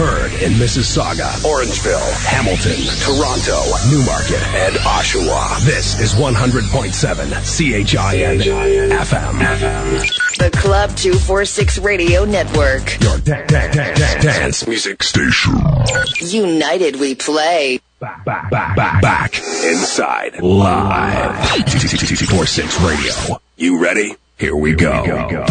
Heard in Mississauga, Orangeville, Hamilton, Toronto, Newmarket, and Oshawa. This is 100.7 CHIN FM. The Club 246 Radio Network. Your dance music station. United we play. Back. Inside. Live. 246 Radio. You ready? Here we go.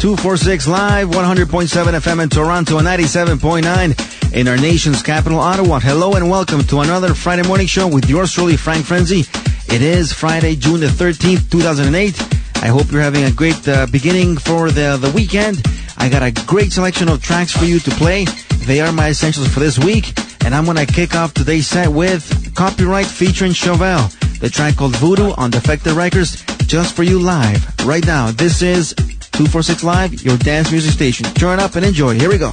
.246 live, 100.7 FM in Toronto and 97.9 in our nation's capital, Ottawa. Hello and welcome to another Friday morning show with yours truly, Frank Frenzy. It is Friday, June the 13th, 2008. I hope you're having a great beginning for the weekend. I got a great selection of tracks for you to play. They are my essentials for this week. And I'm going to kick off today's set with Copyright featuring Chauvel, the track called Voodoo on Defected Records, just for you live right now. This is 246 Live, your dance music station. Turn up and enjoy. Here we go.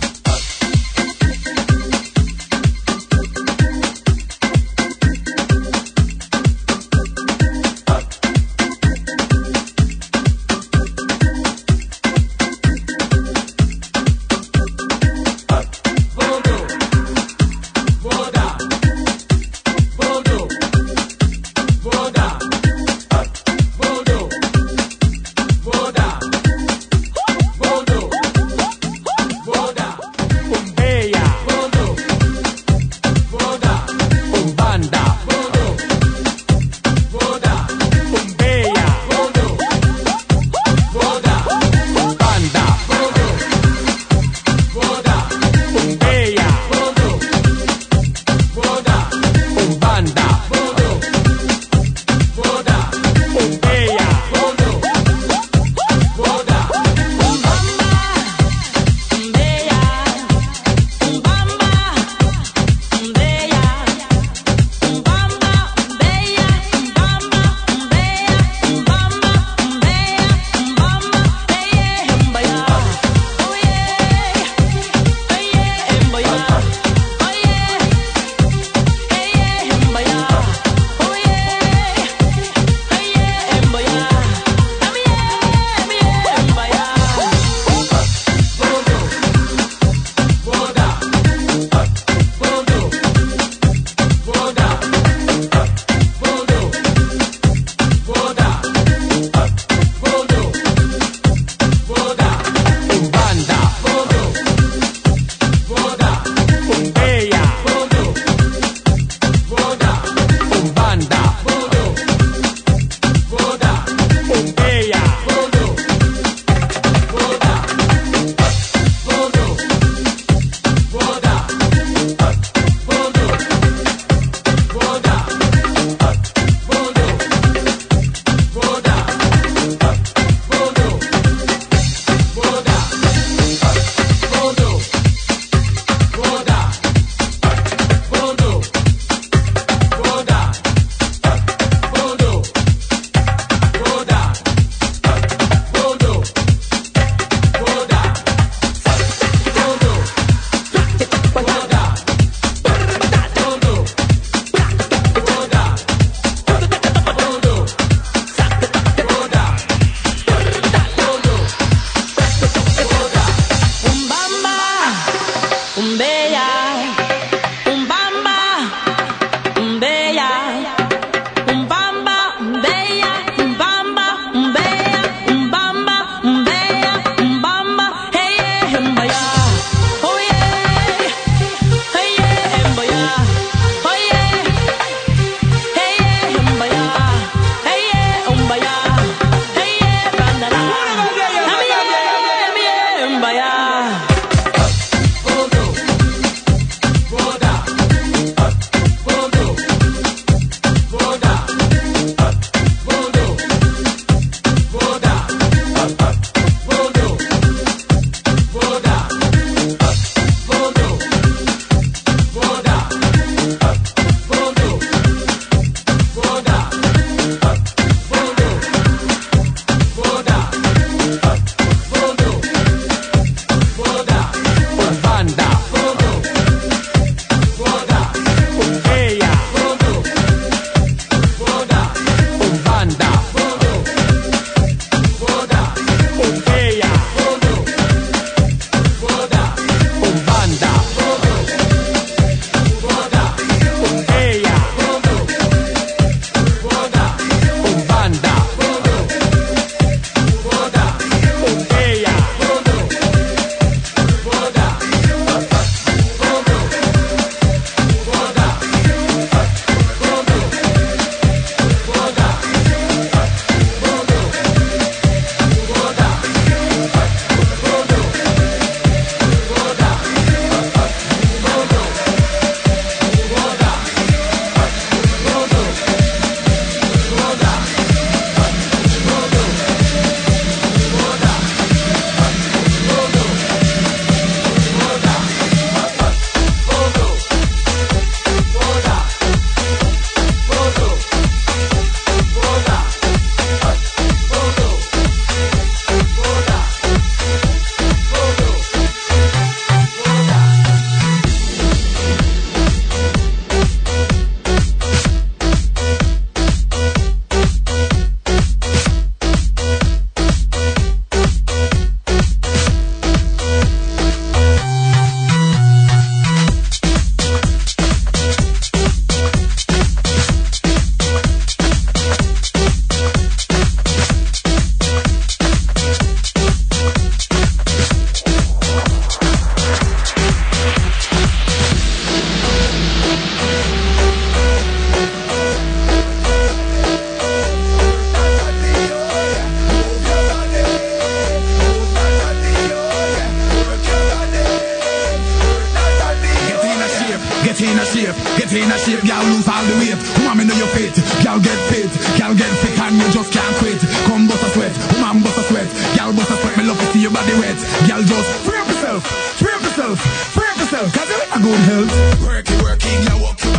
shape. Get in a shape, y'all lose all the weight. Woman, know your fate, y'all get fit. Y'all get sick and you just can't quit. Come bust a sweat, woman bust a sweat. Y'all bust a sweat, me love to see your body wet. Y'all just free up yourself, free up yourself, free up yourself, cause you're in a good health. Work it, work it, y'all walk your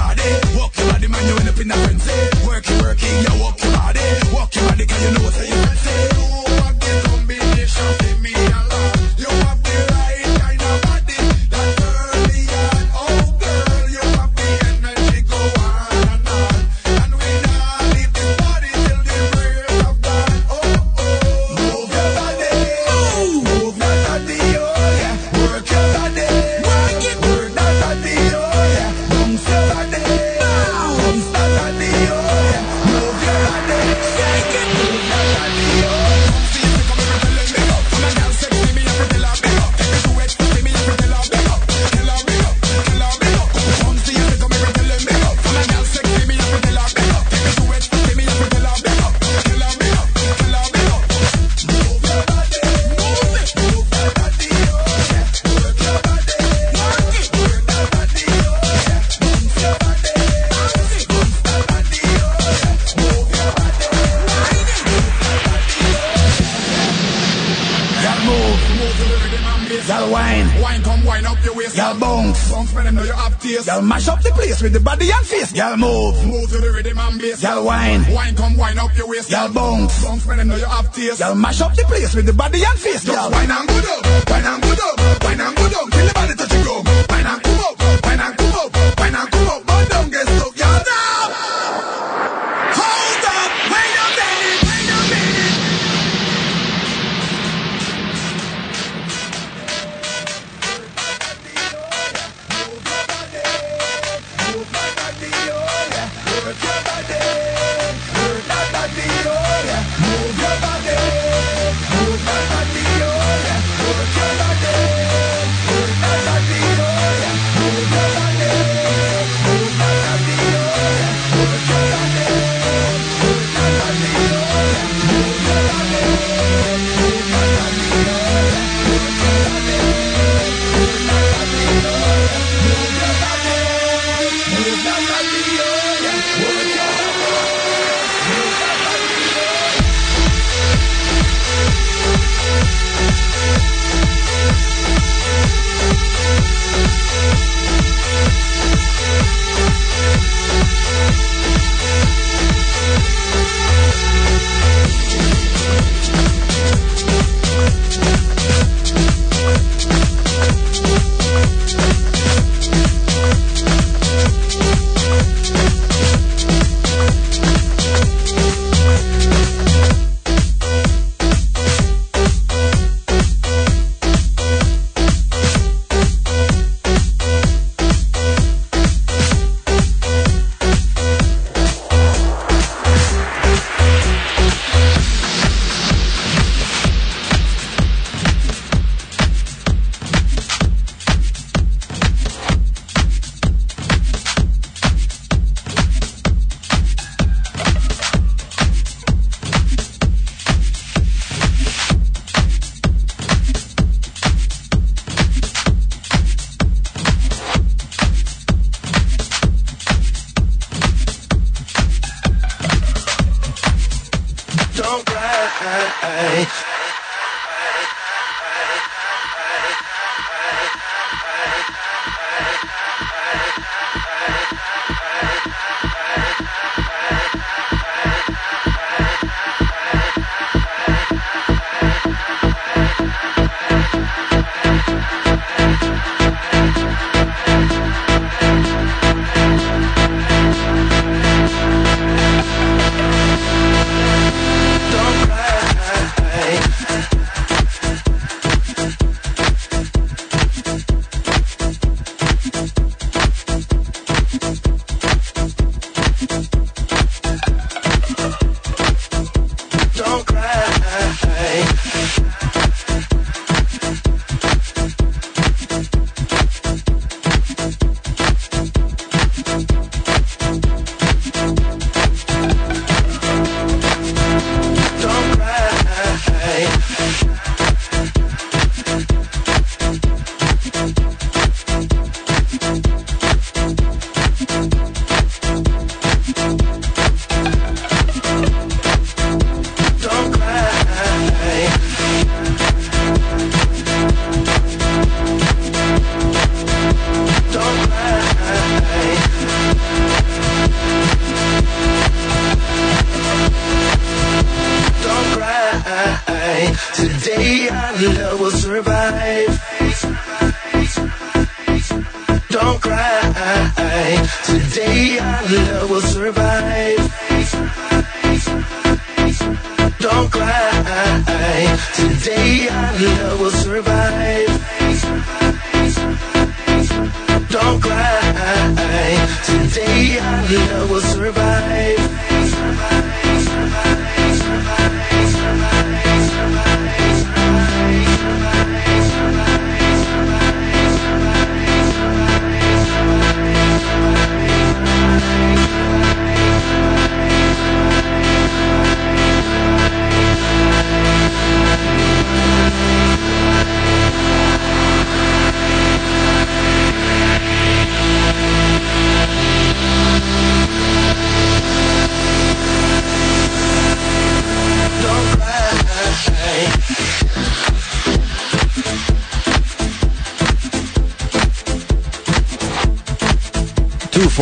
body, man, you end up in a frenzy. Work it, y'all walk your body, cause you know what's in your fancy. You want the combination, give me a lot. You want the right kind of body, that girly and oh girl, you have the energy, go on. And we not leave this body till the break of dawn. Oh, oh, move your body, move that body, oh yeah. Work your body, work that body, oh yeah. Bounce your body, bounce that body, oh yeah. Move your body, shake it, move that body, oh. Y'all mash up the place with the body and face. Y'all move, move to the rhythm and bass. Y'all whine, whine come whine up your waist. Y'all bounce, bounce when them know you have taste. Y'all mash up the place with the body and face. Y'all whine and go down, whine and go down, whine and go down till the body touch the ground. Whine and come up, whine and come up, whine and come up, but don't get stuck. Y'all down. Hold up, wait a minute, wait a minute. Don't cry. Today our love will survive. Don't cry. Today our love will survive. Don't cry. Today our love will survive.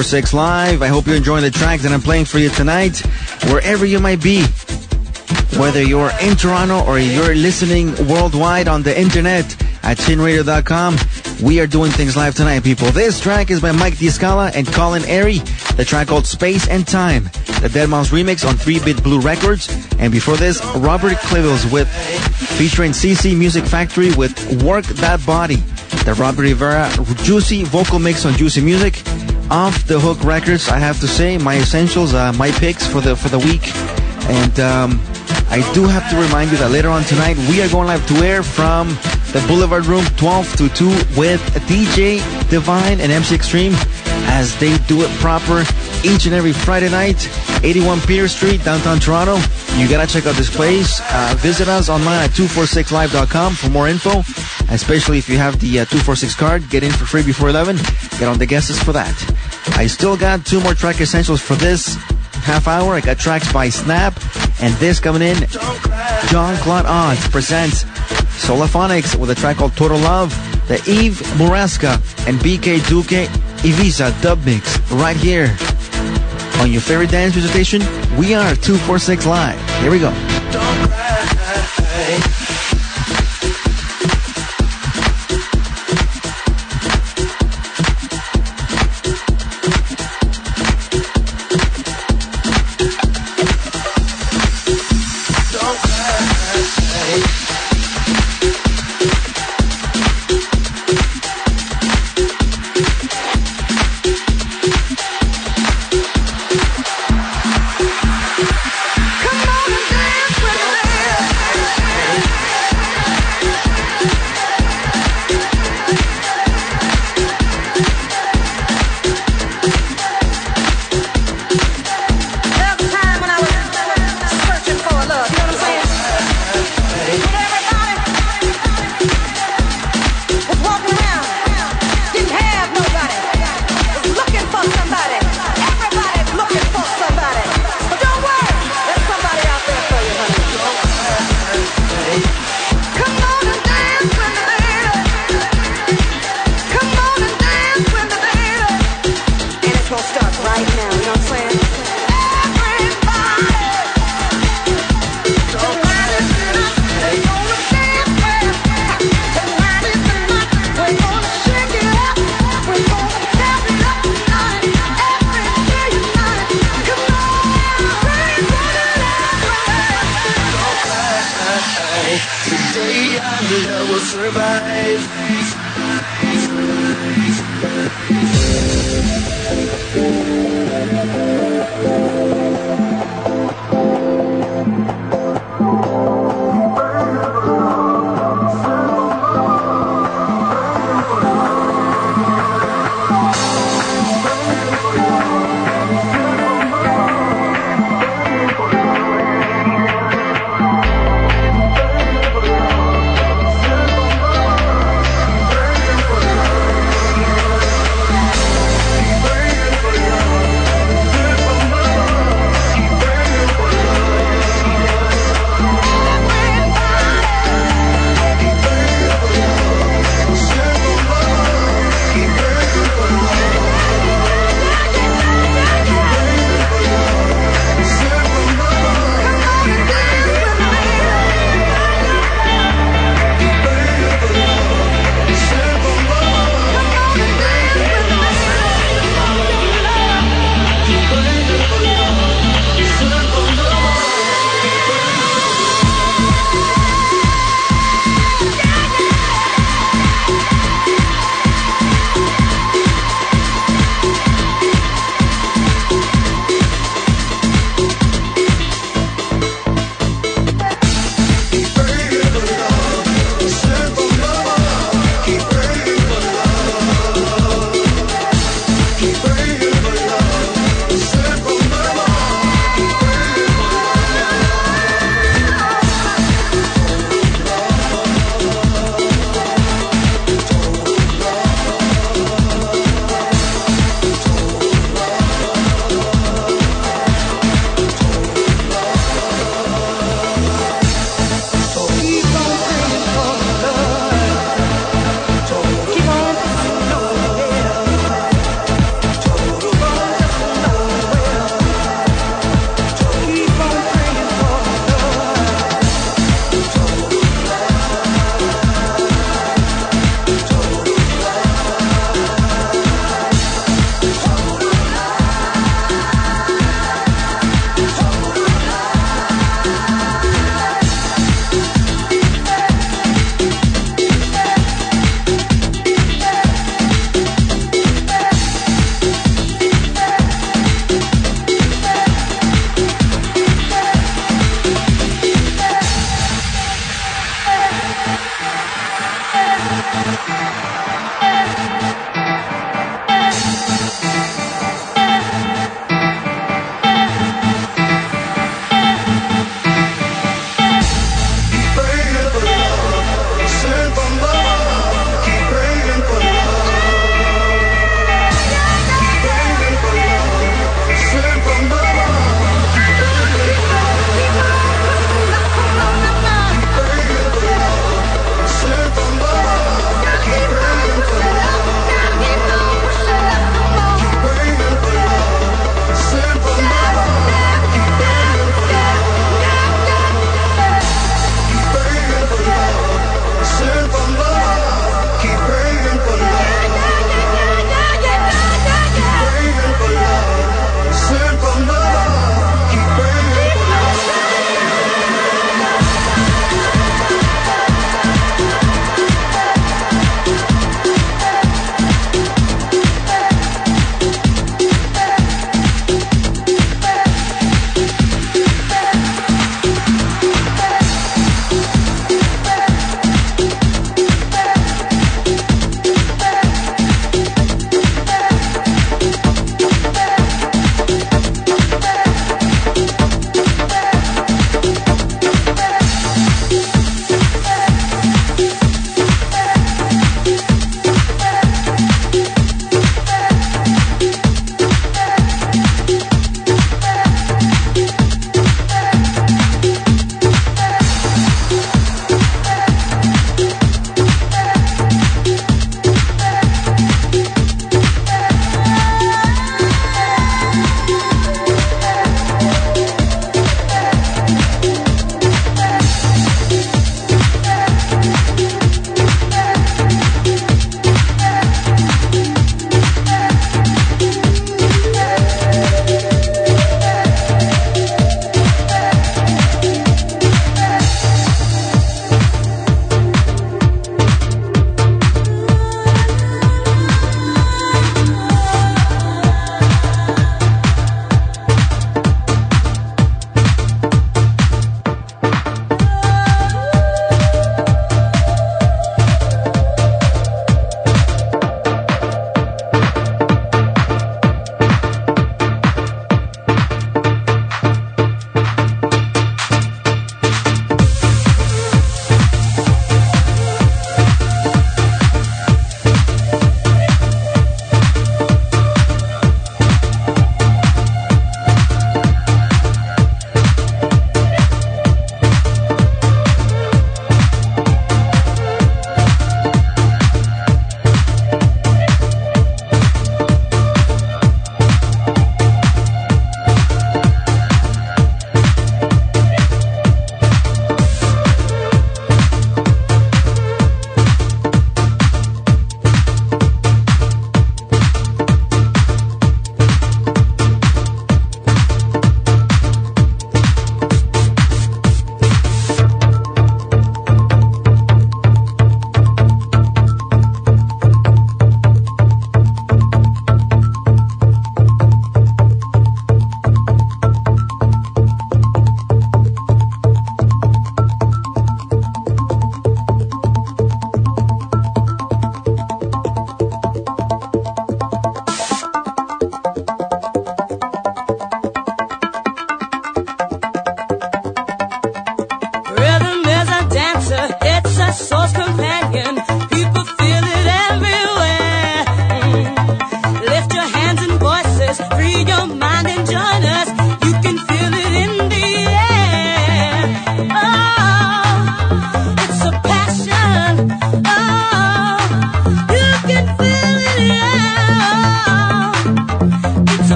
Six live. I hope you're enjoying the tracks that I'm playing for you tonight, wherever you might be, whether you're in Toronto or you're listening worldwide on the internet at ChinRadio.com. We are doing things live tonight, people. This track is by Mike DiScala and Colin Airy. The track called Space and Time, the Deadmau5 remix on 3-Bit Blue Records. And before this, Robert Clivills with featuring CC Music Factory with Work That Body, the Robert Rivera Juicy vocal mix on Juicy Music. Off the Hook Records, I have to say, my essentials, my picks for the week. And I do have to remind you that later on tonight, we are going live to air from the Boulevard Room 12 to 2 with DJ Divine and MC Extreme as they do it proper each and every Friday night, 81 Peter Street, downtown Toronto. You gotta check out this place. Visit us online at 246live.com for more info, especially if you have the 246 card. Get in for free before 11. Get on the guest list for that. I still got two more track essentials for this half hour. I got tracks by Snap, and this coming in, Jean-Claude Odds presents Solaphonics with a track called Total Love, the Eve Muraska and BK Duque Ibiza dub mix right here on your favorite dance presentation. We are 246 Live. Here we go. Don't cry.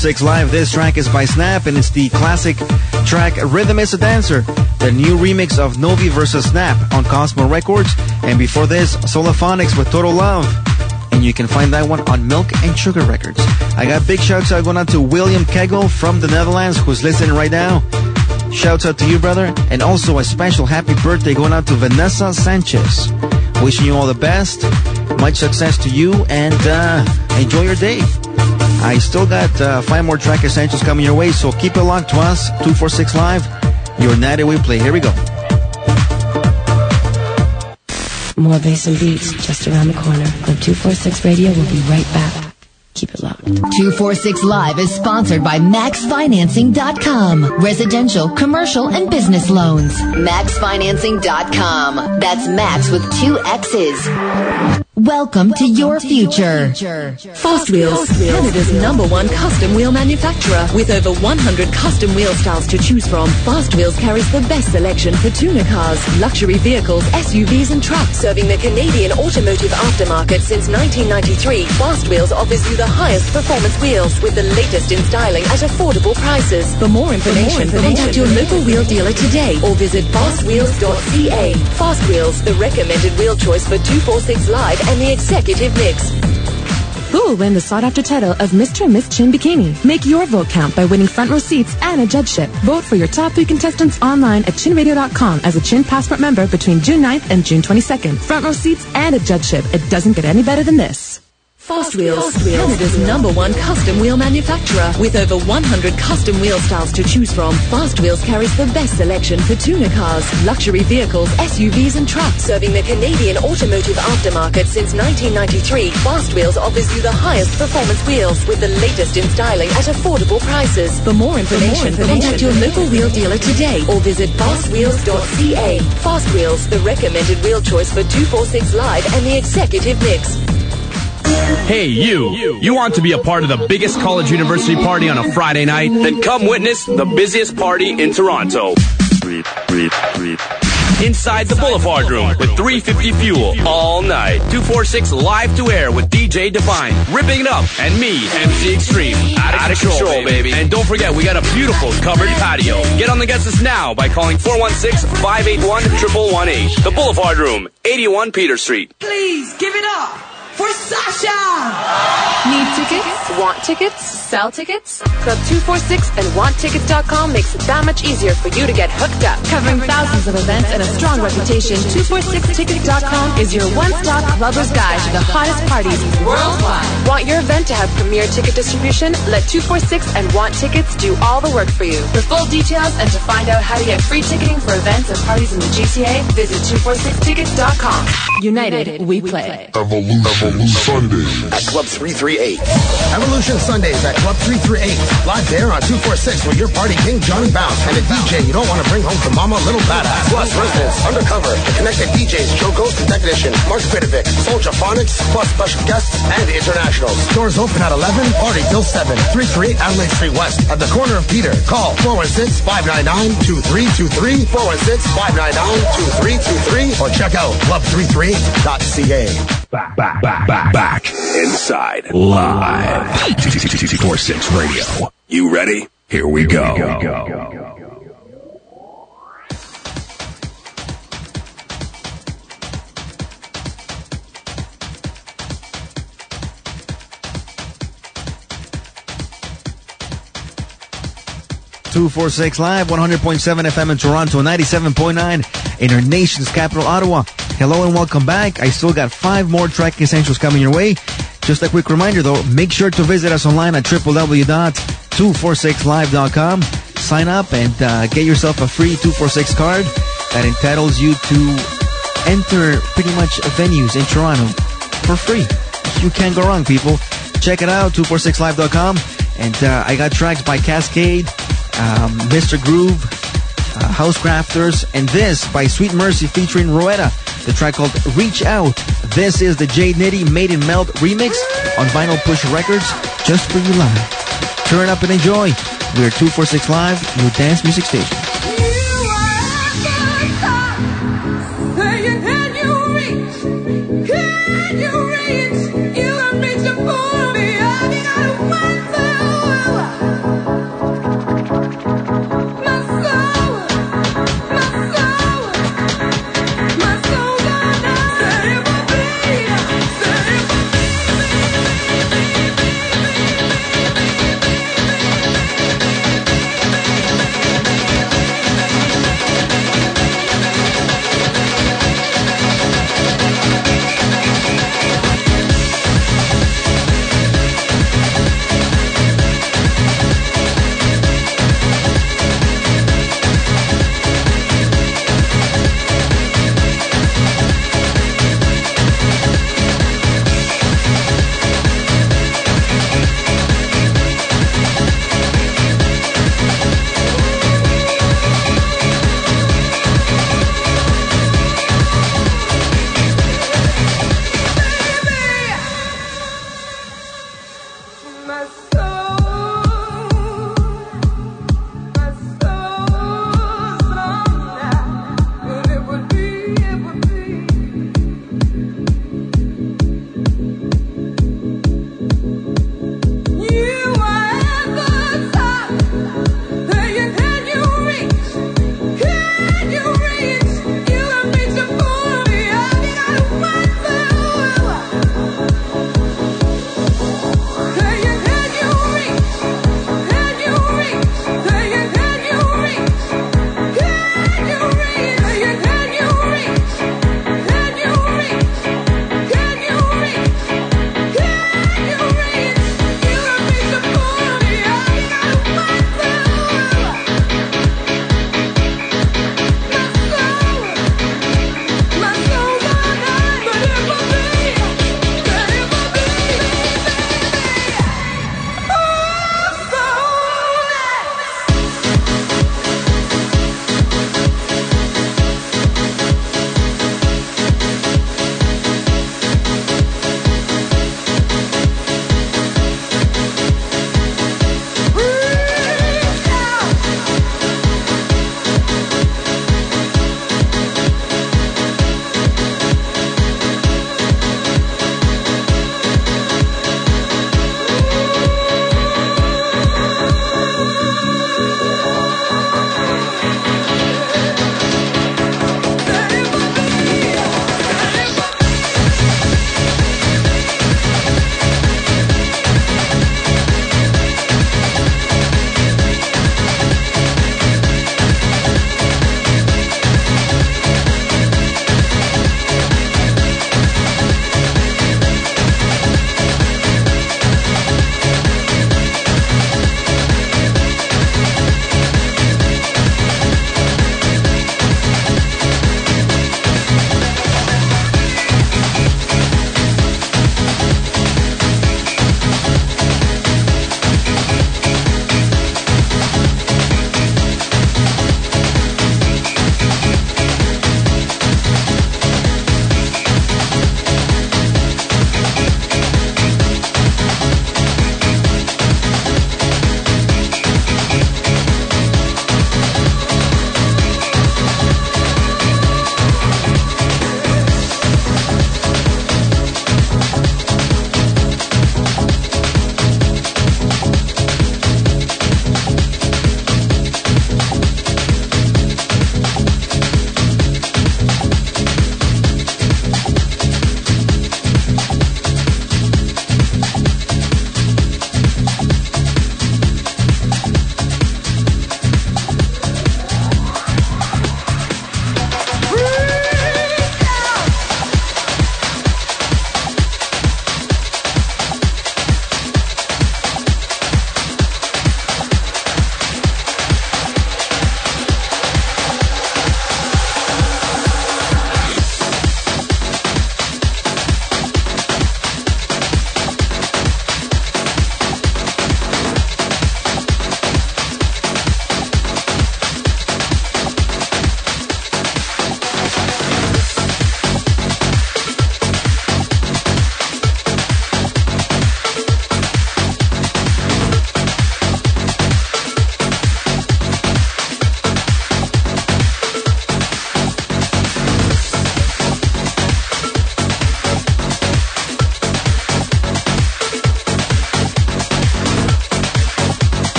6 Live. This track is by Snap, and it's the classic track Rhythm is a Dancer, the new remix of Novi vs. Snap on Cosmo Records. And before this, Solophonics with Total Love. And you can find that one on Milk and Sugar Records. I got big shouts out going out to William Kegel from the Netherlands, who's listening right now. Shouts out to you, brother. And also a special happy birthday going out to Vanessa Sanchez. Wishing you all the best, much success to you, and enjoy your day. I still got 5 more track essentials coming your way, so keep it locked to us, 246 Live, your night away play. Here we go. More bass and beats just around the corner. Club 246 Radio will be right back. Keep it locked. 246 Live is sponsored by MaxFinancing.com. Residential, commercial, and business loans. MaxFinancing.com. That's Max with 2 X's. Welcome to your future. Fast Wheels, Canada's number 1 custom wheel manufacturer. With over 100 custom wheel styles to choose from, Fast Wheels carries the best selection for tuner cars, luxury vehicles, SUVs, and trucks. Serving the Canadian automotive aftermarket since 1993, Fast Wheels offers you the highest performance wheels with the latest in styling at affordable prices. For more information, contact your local wheel dealer today or visit fastwheels.ca. Fast Wheels, the recommended wheel choice for 246 Live and the executive mix. Who will win the sought-after title of Mr. and Miss Chin Bikini? Make your vote count by winning front row seats and a judgeship. Vote for your top 3 contestants online at ChinRadio.com as a Chin Passport member between June 9th and June 22nd. Front row seats and a judgeship. It doesn't get any better than this. Fast Wheels, Canada's number 1 custom wheel manufacturer. With over 100 custom wheel styles to choose from, Fast Wheels carries the best selection for tuner cars, luxury vehicles, SUVs, and trucks. Serving the Canadian automotive aftermarket since 1993, Fast Wheels offers you the highest performance wheels with the latest in styling at affordable prices. For more information, contact your local wheel dealer today or visit fastwheels.ca. Fast Wheels, the recommended wheel choice for 246 Live and the executive mix. Hey, you. You want to be a part of the biggest college university party on a Friday night? Then come witness the busiest party in Toronto. Inside the Boulevard Room with 350 Fuel all night. 246 Live to air with DJ Divine, Ripping It Up, and me, MC Extreme. Out of control, baby. And don't forget, we got a beautiful covered patio. Get on the guest list now by calling 416-581-1118. The Boulevard Room, 81 Peter Street. Please give it up for Sasha! Need tickets? Want tickets? Sell tickets? Club 246 and WANTtickets.com makes it that much easier for you to get hooked up. Covering thousands of events and a strong reputation, 246tickets.com is your one-stop lover's guide to the hottest parties worldwide. Want your event to have premier ticket distribution? Let 246 and WANTtickets do all the work for you. For full details and to find out how to get free ticketing for events and parties in the GTA, visit 246tickets.com. United, we play. Evolution Sundays at Club 338. Evolution Sundays at Club 338. Live there on 246 with your party king, John and Bounce, and a DJ you don't want to bring home to mama, Little Badass. Plus, Residence, Undercover, the connected DJs, Joe Ghost, The Technician, Mark Vidovic, Soldier Phonics, plus special guests and internationals. Doors open at 11, party till 7. 338 Adelaide Street West, at the corner of Peter. Call 416-599-2323, 416-599-2323, or check out club338.ca. Back. Inside. Live. 246 Radio. You ready? Here we go. Live, 100.7 FM in Toronto, 97.9 in our nation's capital, Ottawa. Hello and welcome back. I still got 5 more track essentials coming your way. Just a quick reminder though, make sure to visit us online at www.246live.com. Sign up and get yourself a free 246 card that entitles you to enter pretty much venues in Toronto for free. You can't go wrong, people. Check it out, 246live.com. And I got tracks by Cascade, Mr. Groove, Housecrafters, and this by Sweet Mercy featuring Roetta. The track called Reach Out. This is the Jade Nitty Made in Melt remix on Vinyl Push Records, just for you live. Turn up and enjoy. We're 246 Live, your dance music station. Can you reach? You have reached for me. I need out of one.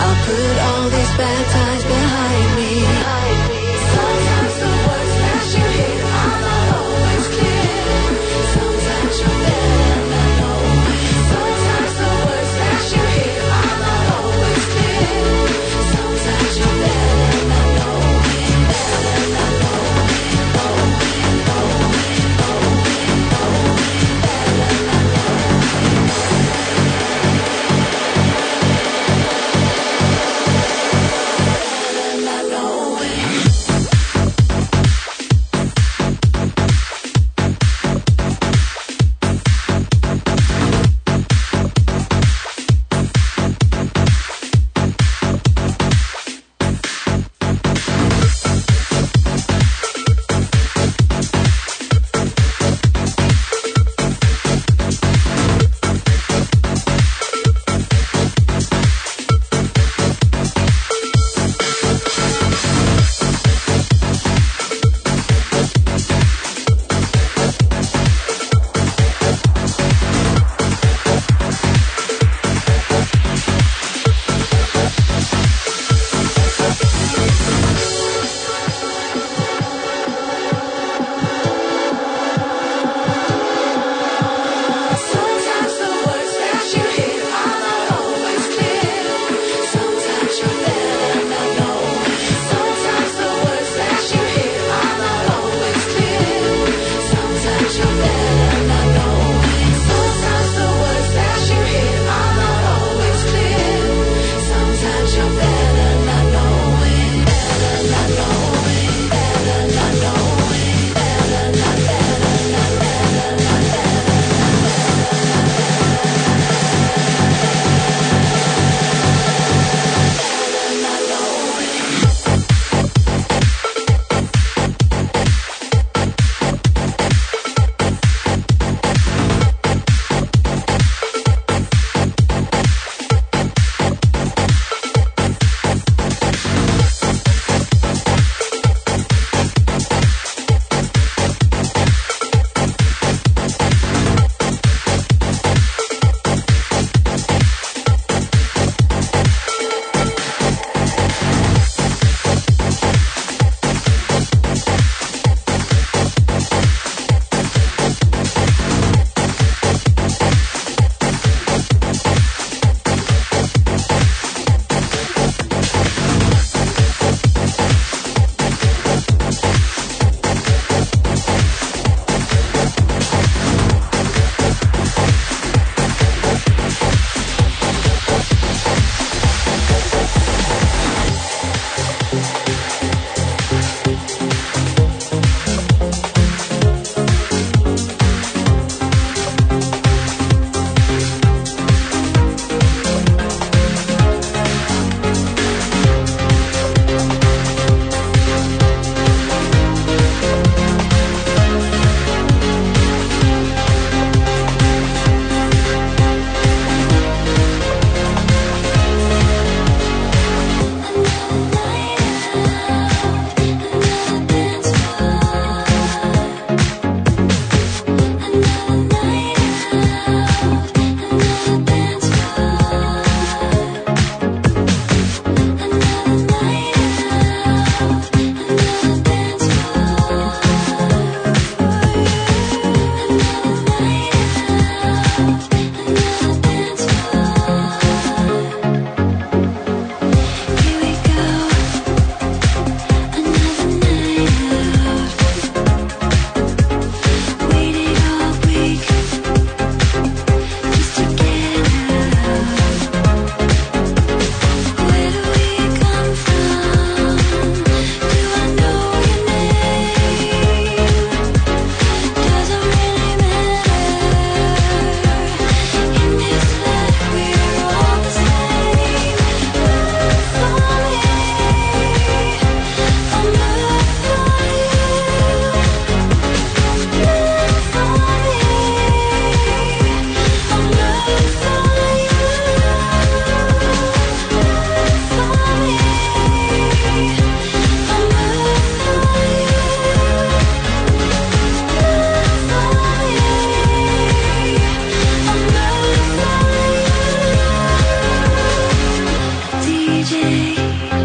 I'll put all these bad times behind me. Sometimes the words that you hear are not always clear. Sometimes you're there and I know. Sometimes the words that you hear are not always clear. Sometimes you're there and I know.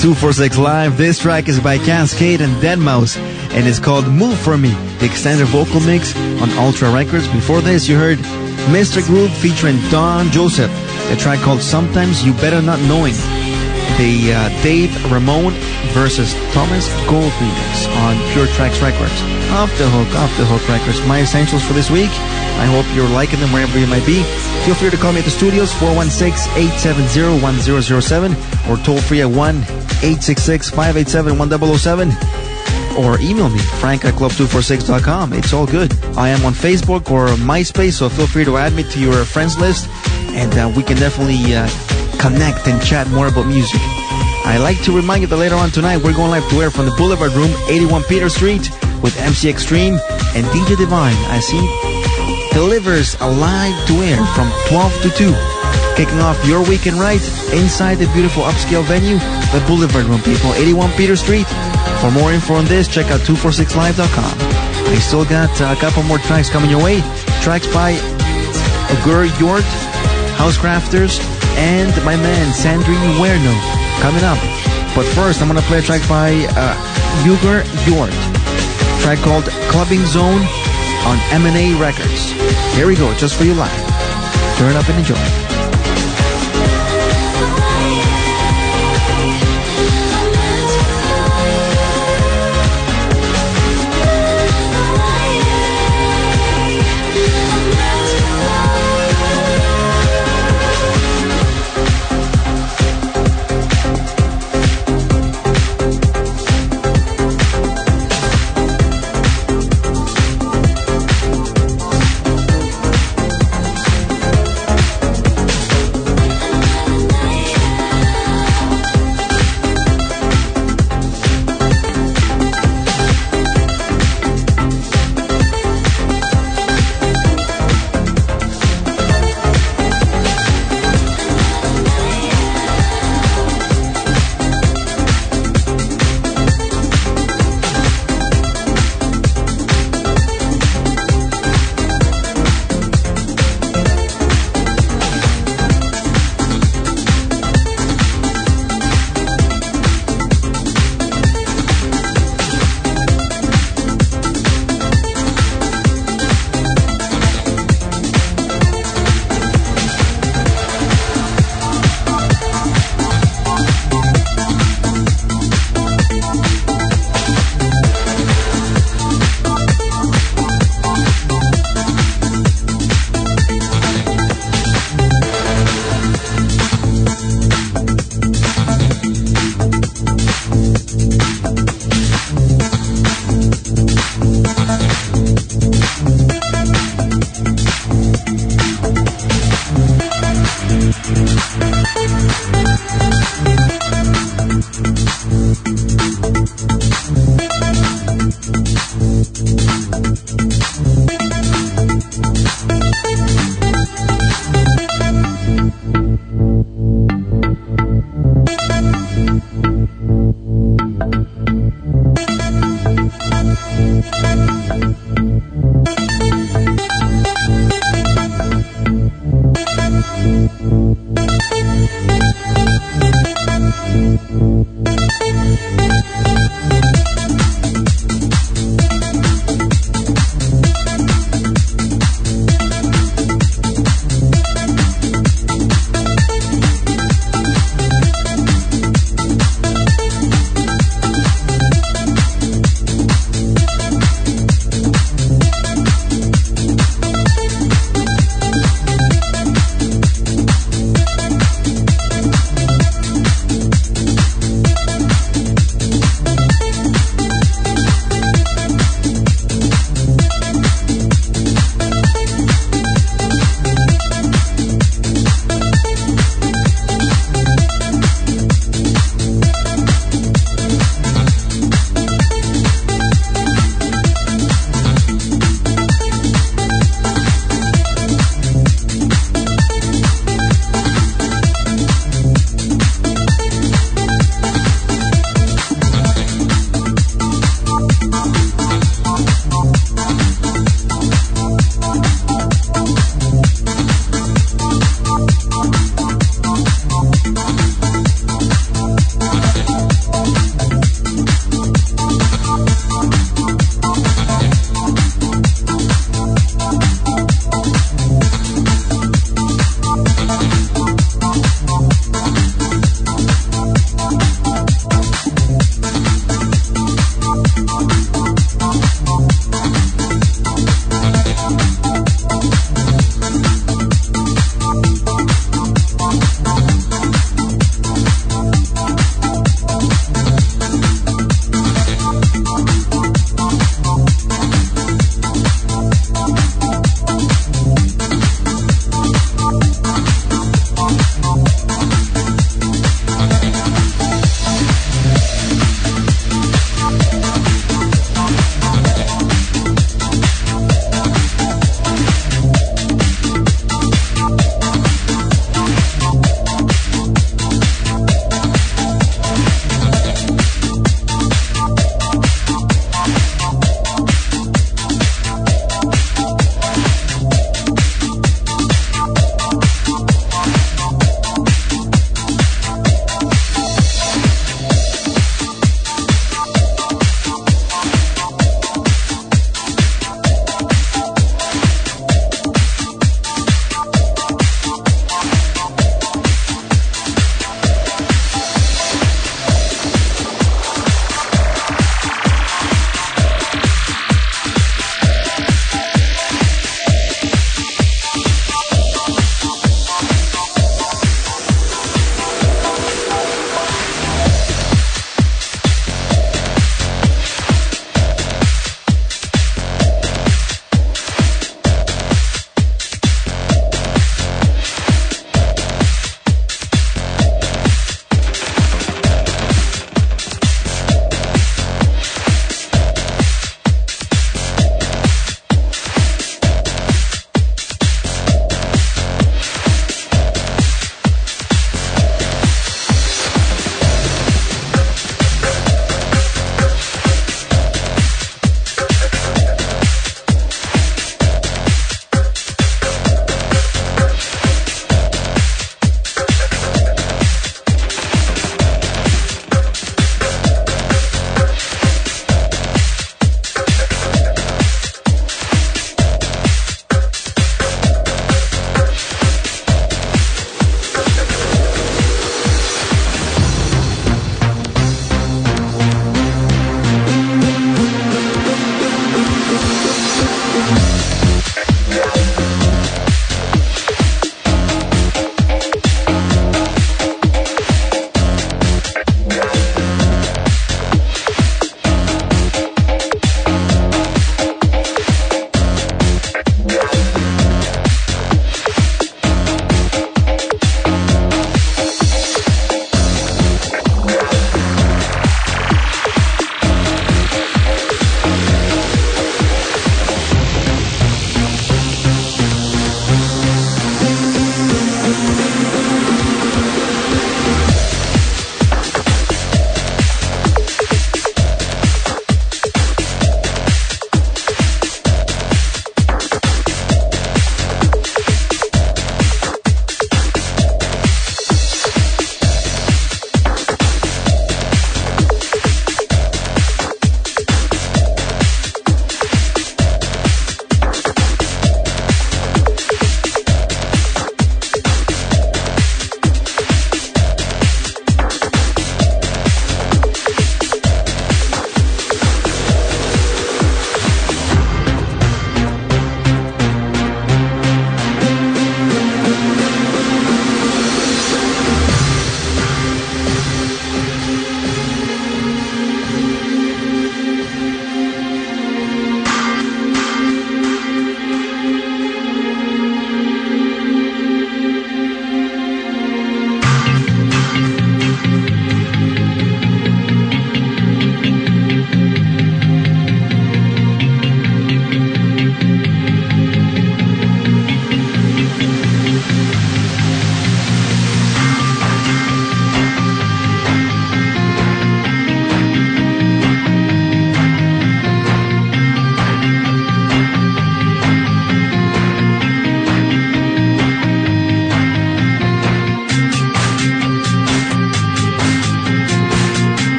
246 Live. This track is by Cascade and Deadmau5 and is called Move For Me, the extended vocal mix on Ultra Records. Before this, you heard Mr. Groove featuring Don Joseph, a track called Sometimes You Better Not Knowing. The Dave Ramone versus Thomas Gold remix on Pure Tracks Records. Off the hook records. My essentials for this week. I hope you're liking them wherever you might be. Feel free to call me at the studios, 416-870-1007, or toll free at 1-866-587-1007. Or email me, frank at club338.com. It's all good. I am on Facebook or MySpace, so feel free to add me to your friends list, and we can definitely connect and chat more about music. I like to remind you that later on tonight, we're going live to air from the Boulevard Room, 81 Peter Street, with MC Extreme and DJ Divine, as he delivers a live to air from 12 to 2. Kicking off your weekend right inside the beautiful upscale venue, the Boulevard Room, people, 81 Peter Street. For more info on this, check out 246live.com. I still got a couple more tracks coming your way. Tracks by Agur Yort, Housecrafters, and my man Sandrine Werno coming up. But first, I'm going to play a track by Agur Yort, a track called Clubbing Zone on M&A Records. Here we go, just for you live. Turn up and enjoy.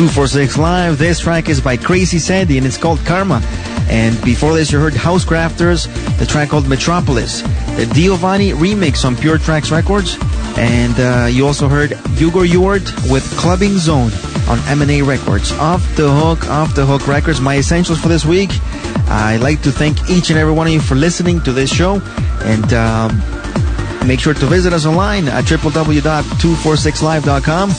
246 Live. This track is by Crazy Sandy and it's called Karma. And before this, you heard Housecrafters, the track called Metropolis, the Giovanni remix on Pure Tracks Records. And you also heard Hugo Ewart with Clubbing Zone on M&A Records. Off the hook records, my essentials for this week. I'd like to thank each and every one of you for listening to this show. And make sure to visit us online at www.246live.com.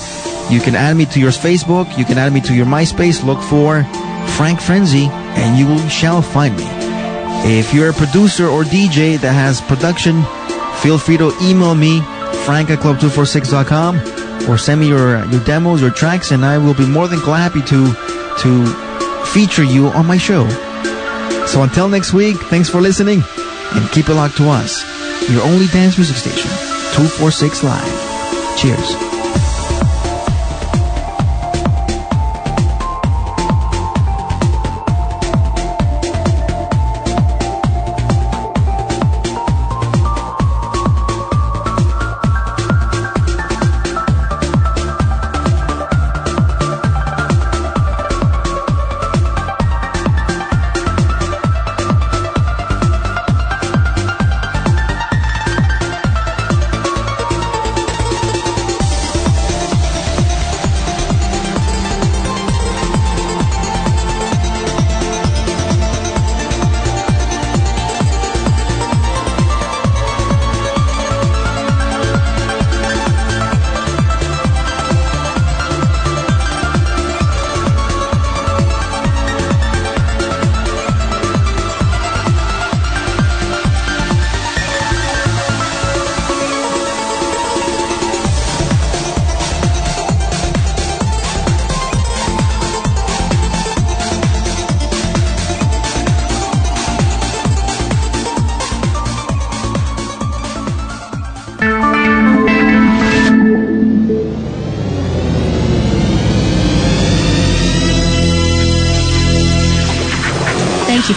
You can add me to your Facebook. You can add me to your MySpace. Look for Frank Frenzy and you shall find me. If you're a producer or DJ that has production, feel free to email me, frank@club246.com, or send me your demos, your tracks, and I will be more than glad happy to feature you on my show. So until next week, thanks for listening and keep it locked to us, your only dance music station, 246 Live. Cheers.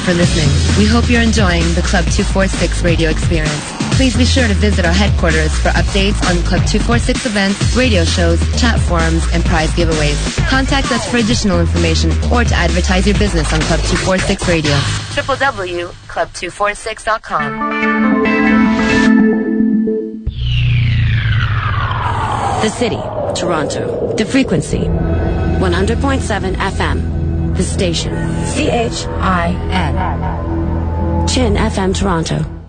For listening. We hope you're enjoying the Club 246 radio experience. Please be sure to visit our headquarters for updates on Club 246 events, radio shows, chat forums, and prize giveaways. Contact us for additional information or to advertise your business on Club 246 Radio. www.club246.com. The City, Toronto. The Frequency, 100.7 FM. The station, CHIN. Chin FM Toronto.